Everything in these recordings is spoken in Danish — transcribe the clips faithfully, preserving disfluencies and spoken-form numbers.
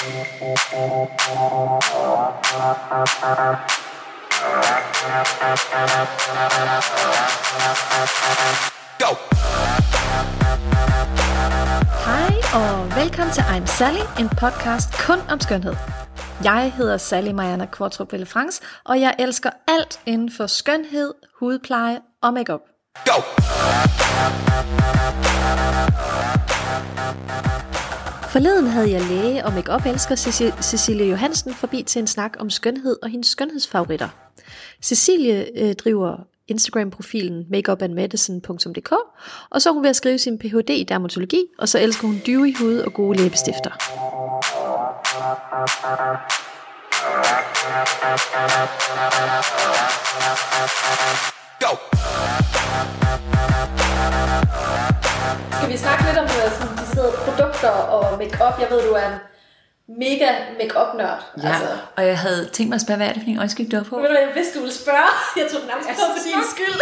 Go! Hej og velkommen til I'm Sally, en podcast kun om skønhed. Jeg hedder Sally Marianne Quatropelle France, og jeg elsker alt inden for skønhed, hudpleje og makeup. Go! Forleden havde jeg læge og make-up-elsker Cecilie Johansen forbi til en snak om skønhed og hendes skønhedsfavoritter. Cecilie øh, driver Instagram-profilen make up and medicine punktum d k, og så er hun ved at skrive sin P H D i dermatologi, og så elsker hun dyve i hud og gode læbestifter. Go! Skal vi snakke lidt om sådan de steder produkter og make-up? Jeg ved, du er en mega make-up-nørd. Ja, altså. Og jeg havde tænkt mig at spørge, hvad er det for en øjenskygge, du har på? Ved du, jeg vidste, du ville spørge. Jeg tog den nærmest på for din skyld.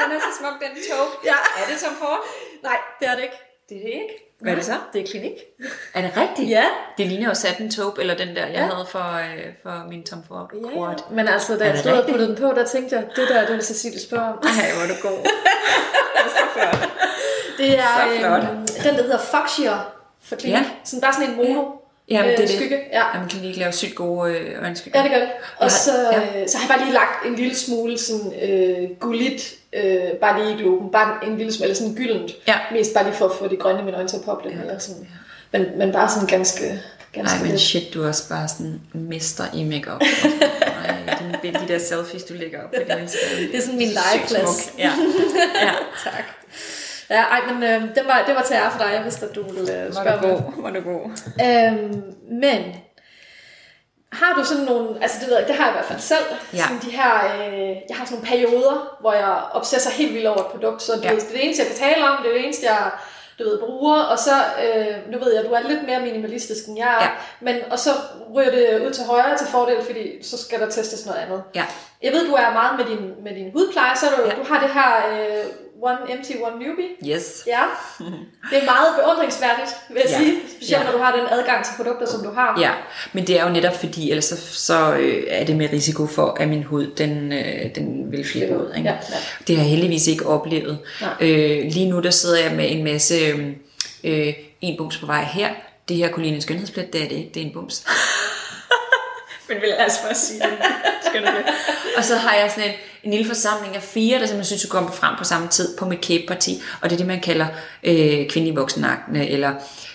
Den er så smuk, den taupe. Ja. Er det Tom Ford? Nej, det er det ikke. Det er det ikke. Hvad er det så? Det er Klinik. Er det rigtigt? Ja. Det ligner jo sat en taupe, eller den der, jeg ja. havde for, øh, for min Tom Ford. Ja, ja. Men altså, da jeg stod og puttede den på, der tænkte jeg, det der, det vil Cecilie spørge om. Ej, hvor er du god. Det er så flot. Det er øh, den, der hedder fuchsia for Klinik. Ja. Sådan bare sådan en mono. Ja, men øh, det er skygge. Det. Ja. Jamen, Klinik laver sygt gode øh, øjenskygge. Ja, det gør det. Og jeg så, har, ja. så har jeg bare lige lagt en lille smule sådan øh, gulit. Øh, bare lige i globen, bare en lille smule, eller sådan gyldent, ja. mest bare lige for at få de grønne i mine øjne til at pople, ja. eller sådan. Men, men bare sådan ganske... ganske Ej, men lidt. Shit, du er også bare sådan mester i make-up. Nej, de der selfies, du lægger op på din Instagram. Det er sådan min legeplads. Ja. Ja. Tak. Ja, ej, men øh, det var, det var til ære for dig, jeg vidste, at du ville øh, spørge mig. Må du gå. Øhm, men... Har du sådan nogle, altså det ved jeg, det har jeg i hvert fald selv, ja. sådan de her, øh, jeg har sådan nogle perioder, hvor jeg obsesser helt vildt over et produkt, så det, ja. det er det eneste, jeg kan tale om, det er det eneste, jeg du ved, bruger, og så, øh, nu ved jeg, du er lidt mere minimalistisk end jeg er, ja. men, og så ryger det ud til højre til fordel, fordi så skal der testes noget andet. Ja. Jeg ved, du er meget med din, med din hudpleje, så du, ja. du har det her øh, one empty, one newbie. Yes. Ja. Det er meget beundringsværdigt, vil jeg ja. sige. Specielt ja. når du har den adgang til produkter, som du har. Ja, men det er jo netop fordi, ellers så, så øh, er det med risiko for, at min hud, den, øh, den vil flippe ud. Ikke? Ja, ja. Det har jeg heldigvis ikke oplevet. Øh, lige nu, der sidder jeg med en masse øh, en bums på vej her. Det her kunne ligne en skønhedsplet, det er det ikke. Det er en bums. Men vil altså bare sige det. Skønhedsplet. Og så har jeg sådan en en lille forsamling af fire, der simpelthen synes, at kommer frem på samme tid på make-up-parti, og det er det, man kalder øh, kvindelig voksenakne, eller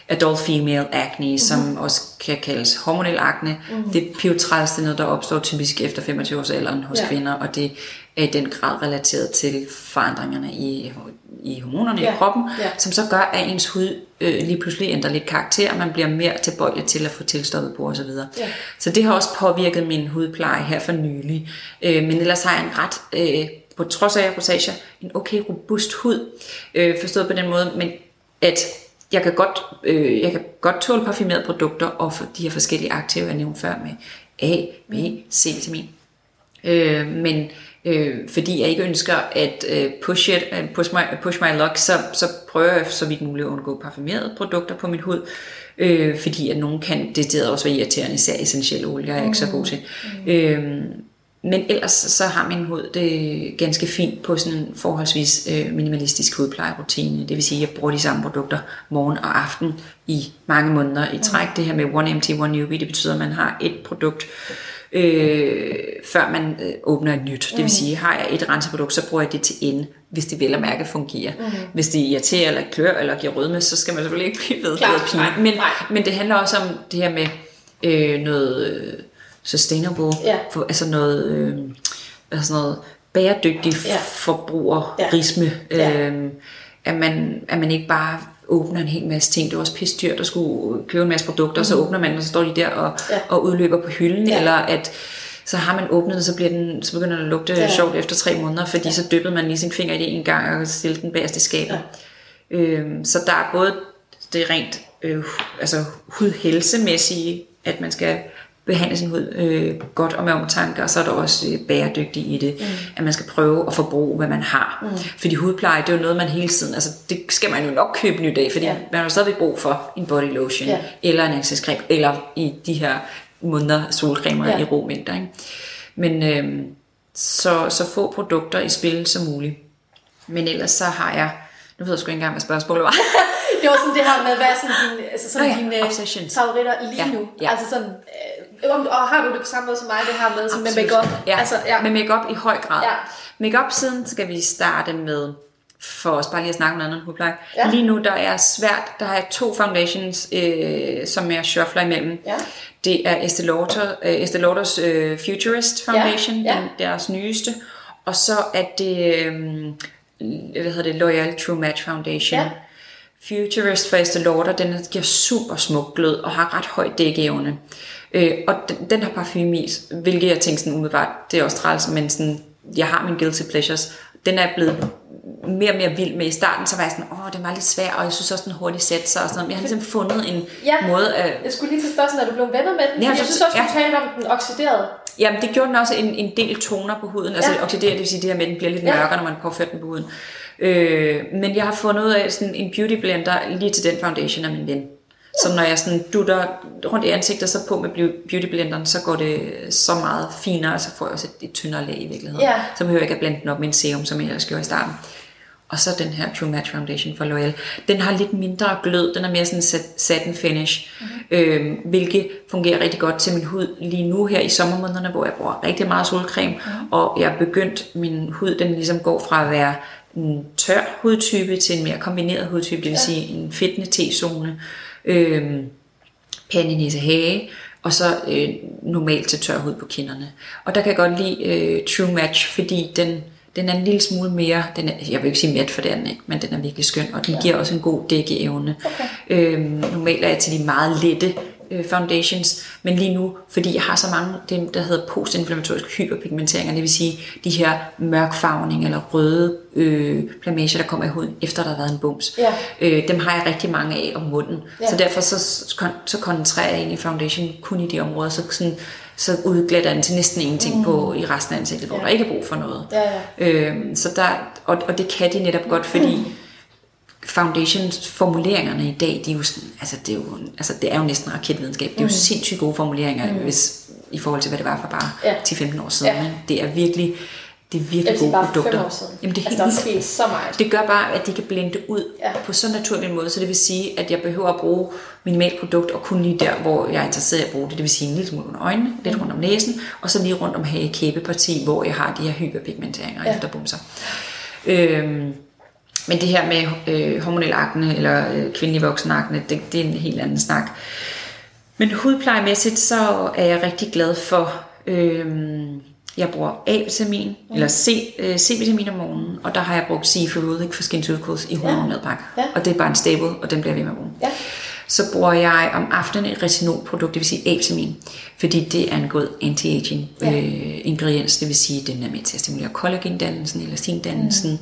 adult female acne, mm-hmm. som også kan kaldes hormonel akne. Mm-hmm. Det er pivtræls, det er noget, der opstår typisk efter femogtyve års alderen hos ja. kvinder, og det er i den grad relateret til forandringerne i, i hormonerne ja. i kroppen, ja. som så gør, at ens hud øh, lige pludselig ændrer lidt karakter, og man bliver mere tilbøjelig til at få tilstoppet på osv. Ja. Så det har også påvirket min hudpleje her for nylig. Øh, men ellers har jeg en ret Øh, på trods af rosacea, en okay robust hud, øh, forstået på den måde, men at jeg kan godt, øh, jeg kan godt tåle parfumerede produkter og de her forskellige aktive, jeg nævnte før med A, B, C-vitamin, øh, men øh, fordi jeg ikke ønsker at øh, push it, push my, push my luck, så, så prøver jeg så vidt muligt at undgå parfumerede produkter på min hud, øh, fordi at nogen kan, det der også være irriterende, især essentielle olier, jeg er ikke så god til. Mm. Øh, Men ellers så har min hud det ganske fint på sådan en forholdsvis øh, minimalistisk hudplejerutine. Det vil sige, at jeg bruger de samme produkter morgen og aften i mange måneder i træk. Det her med one empty, one newbie, det betyder, at man har et produkt, øh, før man øh, åbner et nyt. Det vil sige, har jeg et renseprodukt, så bruger jeg det til ende, hvis det vel og mærke fungerer. Mm-hmm. Hvis det irriterer eller klør eller giver rødme, så skal man selvfølgelig ikke blive ved. Klar, men, men det handler også om det her med øh, noget... Øh, sustainable, yeah. for, altså noget, øh, altså noget bæredygtig yeah. forbrugerisme, yeah. øh, at, man, at man ikke bare åbner en hel masse ting. Det var også pisse dyrt at skulle købe en masse produkter, mm-hmm. så åbner man, og så står de der og, yeah. og udløber på hylden, yeah. eller at så har man åbnet, og så, bliver den, så begynder den at lugte yeah. sjovt efter tre måneder, fordi yeah. så dyppede man lige sin finger i det en gang, og stillede den bagerst i skabet. Yeah. Øh, så der er både det rent øh, altså hudhelsemæssige, at man skal behandle sin hud øh, godt og med omtanke, og så er der også øh, bæredygtigt i det, mm. at man skal prøve at forbruge, hvad man har. Mm. Fordi hudpleje, det er jo noget, man hele tiden, altså det skal man jo nok købe nyt af, fordi ja. man har stadigvæk brug for en body lotion, ja. eller en ansigtscreme, eller i de her måneder solcremer ja. i rå mængder. Ikke? Men øh, så, så få produkter i spil som muligt. Men ellers så har jeg, nu ved jeg sgu ikke engang, hvad spørgsmålet var. Det var sådan det her med, hvad er sådan dine, altså sådan ja, dine favoritter lige ja, nu? Ja. Altså sådan, øh, og har du det på samme måde som mig, det her med, sådan med make-up? Ja, altså, ja. med make-up i høj grad. Ja. Make-up-siden skal vi starte med, for os bare lige at snakke om noget hudpleje. Ja. Lige nu, der er svært, der har jeg to foundations, øh, som jeg shuffler imellem. Ja. Det er Estee Lauder, øh, Estee Lauders øh, Futurist Foundation, ja. Ja. Den, deres nyeste. Og så er det, øh, hvad hedder det, L'Oréal True Match Foundation. Ja. Futurist fra Estee Lauder, den giver super smuk glød og har ret høj dækkeevne. Øh, og den, den har parfume i, hvilket jeg tænkte sådan umiddelbart, det er også træls, men sådan, jeg har mine guilty pleasures. Den er blevet mere og mere vild med i starten, så var jeg sådan, åh, det var lidt svært, og jeg synes også, den hurtigt sætter sig og sådan noget. Jeg har ligesom fundet en ja, måde af... Jeg skulle lige til spørgsmålet, er du blevet venner med den? Ja, jeg synes også, ja. du talte om den oxiderede. Jamen, det gjorde den også en, en del toner på huden. Ja. Altså oxideret, det vil sige, det her med, den bliver lidt mørkere, ja. når man påfører den på huden. Øh, men jeg har fundet ud af sådan en beauty blender lige til den foundation af min ven. Så når jeg sådan dutter rundt i ansigtet, så på med beauty blenderen, så går det så meget finere, og så får jeg også et, et tyndere lag i virkeligheden. Yeah. Så behøver jeg ikke at blende den op med en serum, som jeg ellers gjorde i starten. Og så den her True Match Foundation fra L'Oréal. Den har lidt mindre glød, den er mere sådan satin finish, mm-hmm. øhm, hvilket fungerer rigtig godt til min hud lige nu her i sommermånederne, hvor jeg bruger rigtig meget solcreme, mm-hmm. og jeg er begyndt, min hud den ligesom går fra at være en tør hudtype til en mere kombineret hudtype, det vil yeah. sige en fedtende T-zone, Øhm, pande næse hage og så øh, normalt til tør hud på kinderne, og der kan jeg godt lide øh, True Match, fordi den, den er en lille smule mere, den er, jeg vil ikke sige mat for det andet, men den er virkelig skøn, og den ja. giver også en god dækkeevne. okay. øhm, normalt er jeg til de meget lette øh, foundations, men lige nu, fordi jeg har så mange dem, der hedder postinflammatoriske hyperpigmenteringer, det vil sige de her mørkfarvning eller røde Øh, plamager, der kommer i huden, efter der har været en bums. Yeah. Øh, dem har jeg rigtig mange af om munden. Yeah. Så derfor så, så koncentrerer jeg egentlig foundation kun i de områder, så, sådan, så udglætter den til næsten ingenting mm. på, i resten af ansigtet, hvor yeah. der ikke er brug for noget. Yeah, yeah. Øh, så der, og, og det kan de netop godt, fordi mm. foundation-formuleringerne i dag, de er jo sådan, altså det er jo, altså det er jo næsten raketvidenskab. Det er jo mm. sindssygt gode formuleringer, mm. hvis, i forhold til hvad det var for bare yeah. ti til femten år siden. Yeah. Det er virkelig Det er virkelig gode produkter. Jamen, det er altså, der er sket så meget. Det gør bare, at de kan blende ud ja. på så naturlig en måde, så det vil sige, at jeg behøver at bruge minimalt produkt, og kun lige der, hvor jeg er interesseret i at bruge det. Det vil sige en lille smule under øjnene, mm. lidt rundt om næsen, og så lige rundt om hagekæbeparti, hvor jeg har de her hyperpigmenteringer ja. efter bumser. Øhm, men det her med øh, hormonel akne, eller øh, kvindelig voksen akne, det, det er en helt anden snak. Men hudplejemæssigt, så er jeg rigtig glad for... Øh, Jeg bruger A-vitamin, mm. eller C, øh, C-vitamin om morgenen, og der har jeg brugt C-ferulic for skin to cool i hundrede milliliter pakke. Ja. Ja. Og det er bare en stable, og den bliver ved med at bruge. Ja. Så bruger jeg om aftenen et retinolprodukt, det vil sige A-vitamin, fordi det er en god anti-aging ja. øh, ingrediens, det vil sige, at den er med til at stimulere kollagendannelsen, elastin-dannelsen,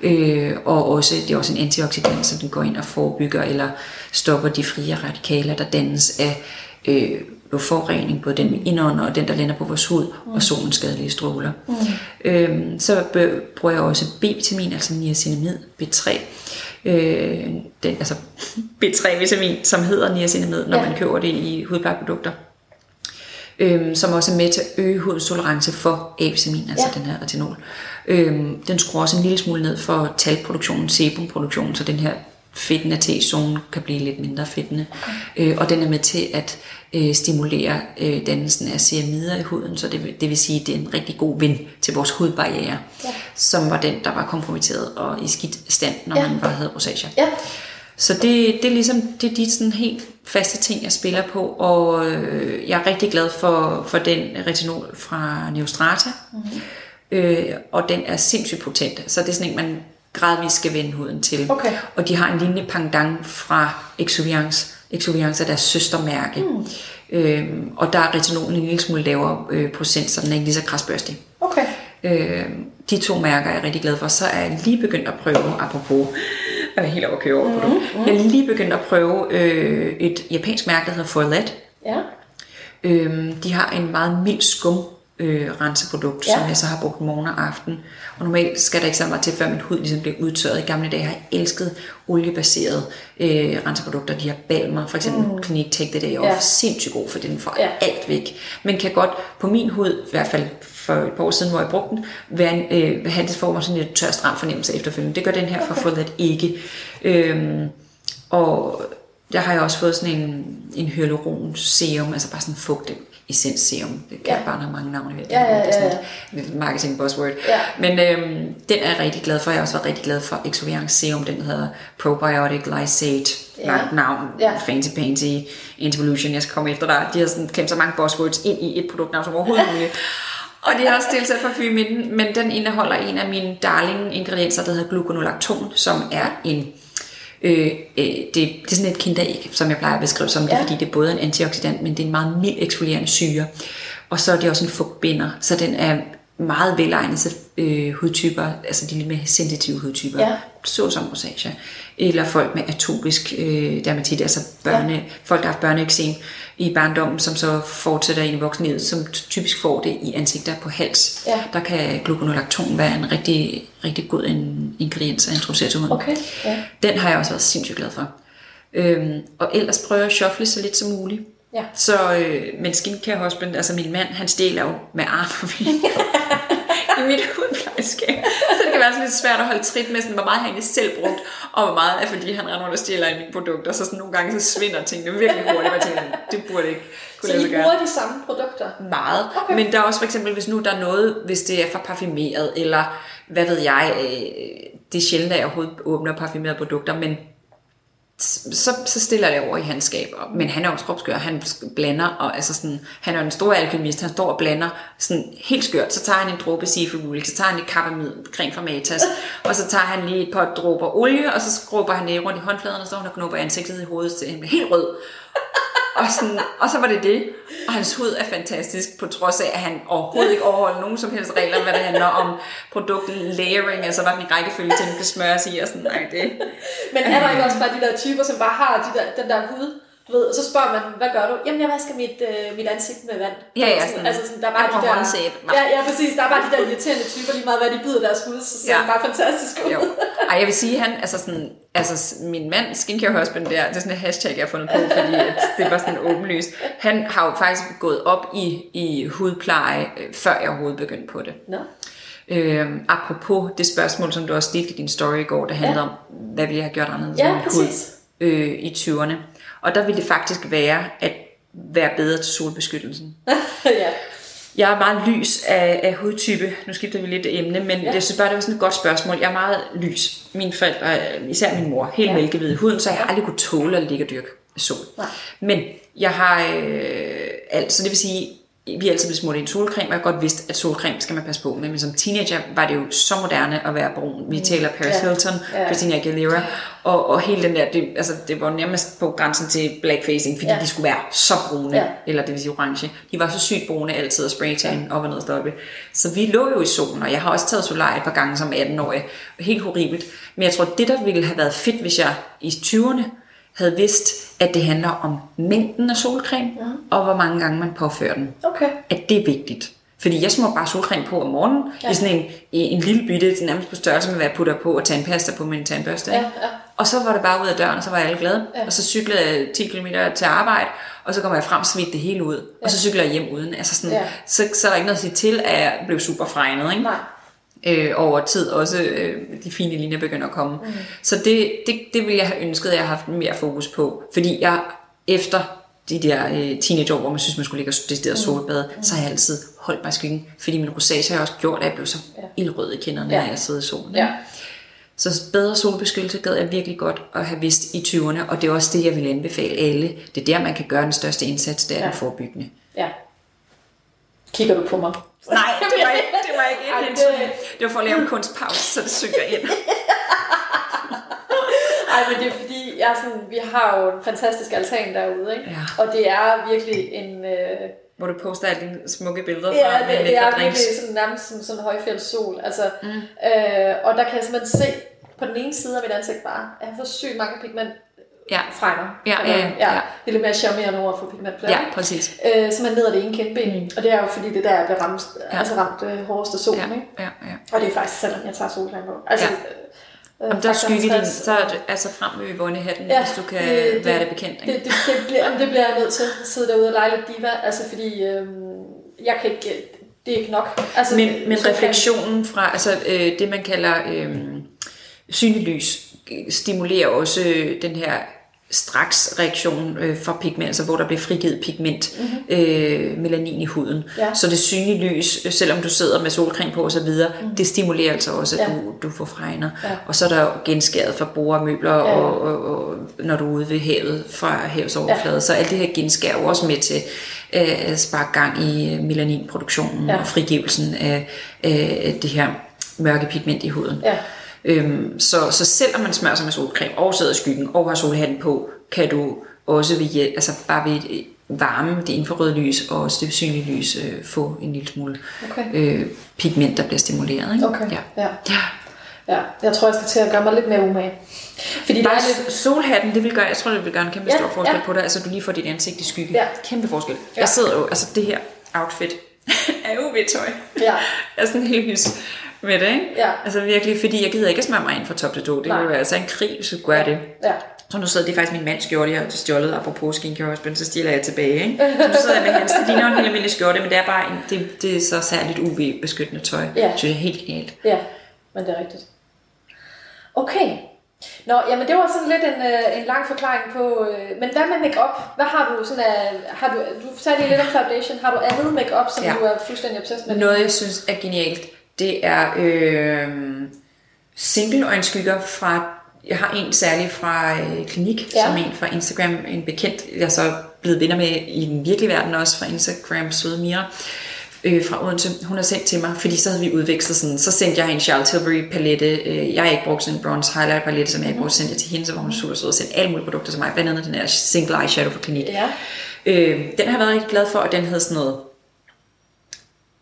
mm. øh, og også, det er også en antioxidant, så den går ind og forebygger eller stopper de frie radikaler, der dannes af... Øh, forurening, både den vi indånder og den, der lander på vores hud, mm. og solens skadelige stråler. Mm. Øhm, så bruger jeg også B-vitamin, altså niacinamid, B tre. Øh, den, altså B tre-vitamin, som hedder niacinamid, når ja. man køber det i hudplejeprodukter. Øhm, som også er med til at øge hudens tolerance for A-vitamin, altså ja. den her retinol. Øhm, den skruer også en lille smule ned for talgproduktionen, sebumproduktionen, så den her fedten af T-zonen kan blive lidt mindre fedtende. Okay. Øh, og den er med til at øh, stimulere øh, dannelsen af ceramider i huden, så det, det vil sige, at det er en rigtig god ven til vores hudbarriere, ja. som var den, der var kompromitteret og i skidt stand, når ja. man bare havde rosacea. Ja. Så det, det er ligesom det er de sådan helt faste ting, jeg spiller på, og øh, jeg er rigtig glad for, for den retinol fra Neostrata, mm-hmm. øh, og den er sindssygt potent, så det er sådan en, man gradvist skal vende huden til. Okay. Og de har en lignende pendant fra Exuviance. Exuviance er deres søstermærke. Mm. Øhm, og der er retinolen en lille smule lavere øh, procent, så den er ikke lige så krasbørstig. Okay. Øhm, de to mærker er jeg rigtig glad for. Så er jeg lige begyndt at prøve, apropos, jeg er helt over at køre over på mm. mm. Jeg er lige begyndt at prøve øh, et japansk mærke, der hedder Forlet. Ja. Øhm, de har en meget mild skum øh, renseprodukt, ja. Som jeg så har brugt morgen og aften. Og normalt skal der ikke så meget til, før min hud ligesom bliver udtørret. I gamle dage har jeg elsket oliebaserede øh, renseprodukter. De har balmer, for eksempel mm. Klinik Take The Day Off, ja. Sindssygt god, for den får ja. Alt væk. Men kan godt på min hud, i hvert fald for et par år siden, hvor jeg brugte den, være, øh, have det for mig sådan en tør, stram fornemmelse efterfølgende. Det gør den her okay. fra Forlet ikke. Øhm, og der har jeg også fået sådan en, en hyaluron-serum, altså bare sådan en fugte-essens-serum. Det kan ja. Bare have mange navne. Ja, ja, ja, ja. Det er sådan et, et marketing-buzzword. Ja. Men øhm, den er jeg rigtig glad for. Jeg har også været rigtig glad for Exuviance-serum. Den hedder Probiotic Lysate. Ja. Navn, ja. Fancy-pansy, Intervolution. Jeg skal komme efter dig. De har sådan klemt så mange buzzwords ind i et produktnavn som overhovedet muligt. Og det har stillet sig for fymen, men den indeholder en af mine darling-ingredienser, der hedder gluconolacton, som er en... Øh, det, det er sådan et kinderæg, som jeg plejer at beskrive som det, ja. Fordi det er både en antioxidant, men det er en meget mild eksfolierende syre. Og så er det også en fugtbinder, så den er meget velegnet til øh, hudtyper, altså de lidt mere sensitive hudtyper, ja. Såsom rosacea, eller folk med atopisk øh, dermatit, altså børne, ja. Folk, der har haft børneeksem i barndommen, som så fortsætter i voksenlivet, som typisk får det i ansigter på hals. Ja. Der kan gluconolacton være en rigtig, rigtig god ingrediens at introducere til huden. Okay. Ja. Den har jeg også været sindssygt glad for. Øhm, og ellers prøver jeg at shuffle så lidt som muligt. Ja. Så, øh, men skincare husband, altså min mand, han stjæler jo med armene i mit hudplejeskab. Så det kan være sådan lidt svært at holde trit med, sådan, hvor meget han egentlig selv brugt, og hvor meget er fordi han render rundt og stjæler i mine produkter. Så sådan, nogle gange så svinder tingene virkelig hurtigt, og tænker, det burde ikke kunne lade sig gøre. Så I bruger de samme produkter? Meget, okay. Men der er også for eksempel, hvis nu der er noget, hvis det er for parfumeret, eller hvad ved jeg, øh, det er sjældent, at jeg overhovedet åbner parfumerede produkter, men Så, så stiller det over i hans skab. Men han er jo skrubbskør, han blander, og altså sådan, han er en stor alkemist, han står og blander sådan helt skørt. Så tager han en dråbe sifrumulik, så tager han et kapamid creme fra Matas, og så tager han lige et par dråber olie, og så skrubber han det rundt i håndfladerne, og så hun knopper ansigtet i hovedet, så han bliver helt rød. Og, sådan, og så var det det. Og hans hud er fantastisk, på trods af, at han overhovedet ikke overholder nogen som helst regler, hvad det handler om produkt-layering, altså hvad den rækkefølge til, den kan smøres i, og sådan, nej, det. Men er der ikke også bare de der typer, som bare har de der, den der hud, du ved, og så spørger man, hvad gør du? Jamen, jeg vasker mit, øh, mit ansigt med vand. Ja, ja, sådan, altså, sådan, der er bare de der, ja, ja, præcis, der er bare de der irriterende typer, lige meget hvad de byder deres hud, så ser ja. Det bare fantastisk ud. Jo. Ej, jeg vil sige, han, altså sådan, altså min mand, skincare husband, det er, det er sådan et hashtag, jeg har fundet på, fordi at det var sådan åbenlyst. Han har jo faktisk gået op i, i hudpleje, før jeg overhovedet begyndte på det. Nå. Øhm, apropos det spørgsmål, som du også stilte i din story i går, der handlede ja. Om, hvad ville jeg have gjort anderledes ja, med min hud øh, i tyverne. Og der ville det faktisk være at være bedre til solbeskyttelsen. ja. Jeg er meget lys af, af hudtype. Nu skifter vi lidt emne, men ja. Jeg synes bare, det var sådan et godt spørgsmål. Jeg er meget lys. Mine forældre, især min mor, helt ja. Mælkehvid i huden, så jeg har aldrig kunne tåle at ligge og dyrke sol. Nej. Men jeg har øh, alt, så det vil sige, vi er altid blevet smurt i en solcreme, og jeg har godt vidst, at solcreme skal man passe på med. Men som teenager var det jo så moderne at være brun. Vi taler Paris ja. Hilton, ja. Christina Aguilera, og, og hele den der, det, altså, det var nærmest på grænsen til blackfacing, fordi ja. De skulle være så brune, ja. Eller det vil sige orange. De var så sygt brune altid, og spraytan ja. Op og ned og stoppe. Så vi lå jo i solen, og jeg har også taget solar et par gange som atten-årig. Helt horribelt. Men jeg tror, det der ville have været fedt, hvis jeg i tyverne havde vidst, at det handler om mængden af solcreme, ja. Og hvor mange gange man påfører den. Okay. At det er vigtigt. Fordi jeg smører bare solcreme på om morgenen, ja. I sådan en, en lille bytte, nærmest på størrelse med, hvad jeg putter på, og tandpasta på med en tandbørste. Ja, ja. Og så var det bare ud af døren, og så var alle glade. Ja. Og så cyklede jeg ti kilometer til arbejde, og så kommer jeg frem, svedte det hele ud, ja. Og så cykler jeg hjem uden. Altså sådan, ja. så, så er der ikke noget at sige til, at jeg blev super fregnet, ikke? Nej. Øh, over tid også øh, de fine linjer begynder at komme. Mm. Så det, det, det ville jeg have ønsket, at jeg havde haft mere fokus på. Fordi jeg efter de der øh, teenageår, hvor man synes, man skulle ligge og decideret solbade, mm. så har jeg altid holdt mig i skyggen. Fordi min rosacea har også gjort, at jeg blev så ja. Ildrød i kinderne, ja. Når jeg sidder i solen. Ja. Så bedre solbeskyttelse gad jeg virkelig godt at have vidst i tyverne. Og det er også det, jeg vil anbefale alle. Det er der, man kan gøre den største indsats, det er ja. Den forebyggende. Ja. Kigger du på mig? Nej, det var ikke, det var ikke et Ej, hensyn. Det var for at lave en kunstpause, så det synker ind. Ej, men det er fordi, jeg er sådan, vi har jo en fantastisk altan derude, ikke? Ja. Og det er virkelig en... Øh... Hvor du poster alle dine smukke billeder fra. Ja, det, det er virkelig sådan, nærmest som sådan en højfjeldssol. Altså, mm. øh, og der kan jeg simpelthen se på den ene side af mit ansigt bare, at jeg har fået sygt mange pigment ja. fra mig. Ja, ja, ja, ja. ja. Det er lidt mere charmerende ord for pigmentplader. Ja, præcis. Øh, så man ned ad det ene kindben, mm. og det er jo fordi, det der er blevet ramt, ja. altså ramt øh, hårdest af solen. Ja, ikke? Ja, ja. Og det er faktisk, selvom jeg tager solcreme på. Altså, ja. øh, Om der er skygge din, så er det altså frem med vundehatten, ja, hvis du kan det, det, være det bekendt. Ikke? Det, det, det, det, bliver, det bliver jeg nødt til at sidde derude og lege lidt diva, altså fordi øh, jeg kan ikke, det er ikke nok. Altså, men men refleksionen fra, altså øh, det man kalder øh, synlig lys, stimulerer også øh, den her straks reaktion øh, fra pigment, altså hvor der bliver frigivet pigment, mm-hmm. øh, melanin i huden. Ja. Så det synlige lys, selvom du sidder med solcreme på og så videre, mm-hmm. det stimulerer altså også, at ja. du, du får fregner. Ja. Og så er der jo genskæret fra boremøbler, ja. og, og, og når du er ude ved havet, fra havets overflade, ja. så alt det her genskærer jo også med til øh, at sparke gang i melaninproduktionen, ja. og frigivelsen af øh, det her mørke pigment i huden. Ja. Øhm, så, så selvom man smører sig med solcreme og sidder i skyggen og har solhatten på, kan du også ved, altså bare ved varme, det infrarøde lys og også det synlige lys, øh, få en lille smule okay. øh, pigment, der bliver stimuleret. Ikke? Okay. Ja. Ja. Ja. Ja. Jeg tror, jeg skal til at gøre mig lidt mere umage. Fordi bare det er lidt... solhatten, det vil gøre, jeg tror, det vil gøre en kæmpe ja, stor forskel ja. på dig, altså du lige får dit ansigt i skygge. Ja. Kæmpe forskel. Ja. Jeg sidder jo, altså det her outfit er jo ved tøj. Ja. Jeg er sådan helt hys. Med det, ikke? Ja. Altså virkelig, fordi jeg gider ikke at smøre mig ind fra top til tå. Det ville være altså en krig, hvis jeg skulle gøre det. Ja. Så nu sidder det faktisk min mand skjorte, jeg har stjålet, apropos skincare, så stiller jeg tilbage, ikke? Så nu sidder jeg med hans, det ligner en helt almindelig skjorte, men det er bare en, det, det er så særligt U V-beskyttende tøj. Ja. Så det er helt genialt. Ja, men det er rigtigt. Okay. Nå, jamen det var sådan lidt en, en lang forklaring på, øh, men hvad med make-up? Hvad har du sådan af, har du, du fortalte lige lidt om foundation, har du andet make-up, som ja. du er fuldstændig obsessed med? Noget, jeg synes er genialt. Det er øh, single-øjenskygger fra, jeg har en særlig fra øh, Klinik, ja. som en fra Instagram, en bekendt, jeg er så blevet venner med i den virkelige verden også, fra Instagram, søde Mira, øh, fra Odense. Hun har sendt til mig, fordi så havde vi udvekslet sådan, så sendte jeg en Charlotte Tilbury palette, øh, jeg har ikke brugt sådan en bronze highlight palette, som jeg ikke brugte, sendte jeg til hende, så var hun super sød og sendte alle mulige produkter til mig, blandt andet den her single eyeshadow fra Klinik. Ja. Øh, den har jeg været rigtig glad for, og den hed sådan noget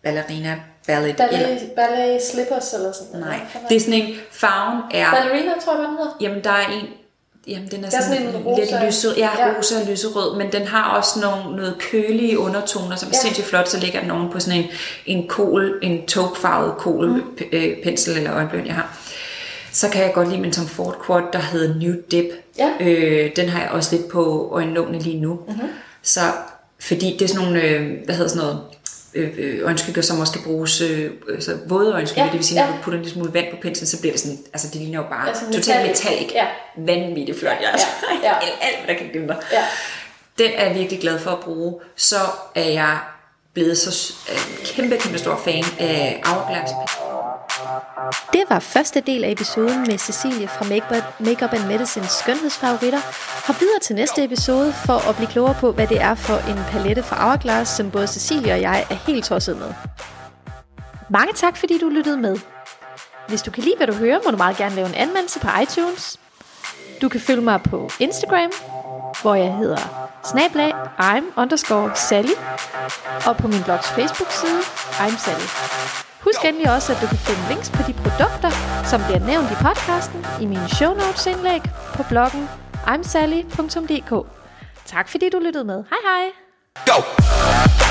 ballerina, Ballet, ballet, eller... ballet slippers eller sådan noget. Nej, det er sådan en, farven er... Ballerina, tror jeg, den hedder. Jamen, der er en... Jamen, den er, er sådan, sådan en lidt lyserød. Ja, ja, rosa og lyserød, men den har også nogle, noget kølige undertoner, som er ja. sindssygt flot. Så ligger den oven på sådan en, en kål, en taupe-farvet kål, mm. p- pensel eller øjenbryn, jeg har. Så kan jeg godt lide min Tom Ford Quad, der hedder New Dip. Ja. Øh, den har jeg også lidt på øjenlågene lige nu. Mm-hmm. Så, fordi det er sådan nogle, øh, hvad hedder sådan noget... øjenskygger, som også kan bruges øh, altså våde øjenskygger, ja, det vil sige, ja. når du putter en lille smule vand på penslen, så bliver det sådan, altså det ligner jo bare altså, totalt metallic, ja. vanvittigt flot, ja, altså. ja, ja. alt hvad der kan glimte. Ja. Den er jeg virkelig glad for at bruge. Så er jeg blevet så øh, kæmpe, kæmpe stor fan af Hourglass. Det var første del af episoden med Cecilie fra Makeup and Medicines skønhedsfavoritter. Hop videre til næste episode for at blive klogere på, hvad det er for en palette fra Hourglass, som både Cecilie og jeg er helt tosset med. Mange tak, fordi du lyttede med. Hvis du kan lide, hvad du hører, må du meget gerne lave en anmeldelse på iTunes. Du kan følge mig på Instagram, hvor jeg hedder snablag I'm underscore Sally, og på min blogs Facebook-side I'm Sally. Husk endelig også, at du kan finde links på de produkter, som bliver nævnt i podcasten, i mine show notes indlæg, på bloggen i m sally punktum d k. Tak fordi du lyttede med. Hej hej! Go!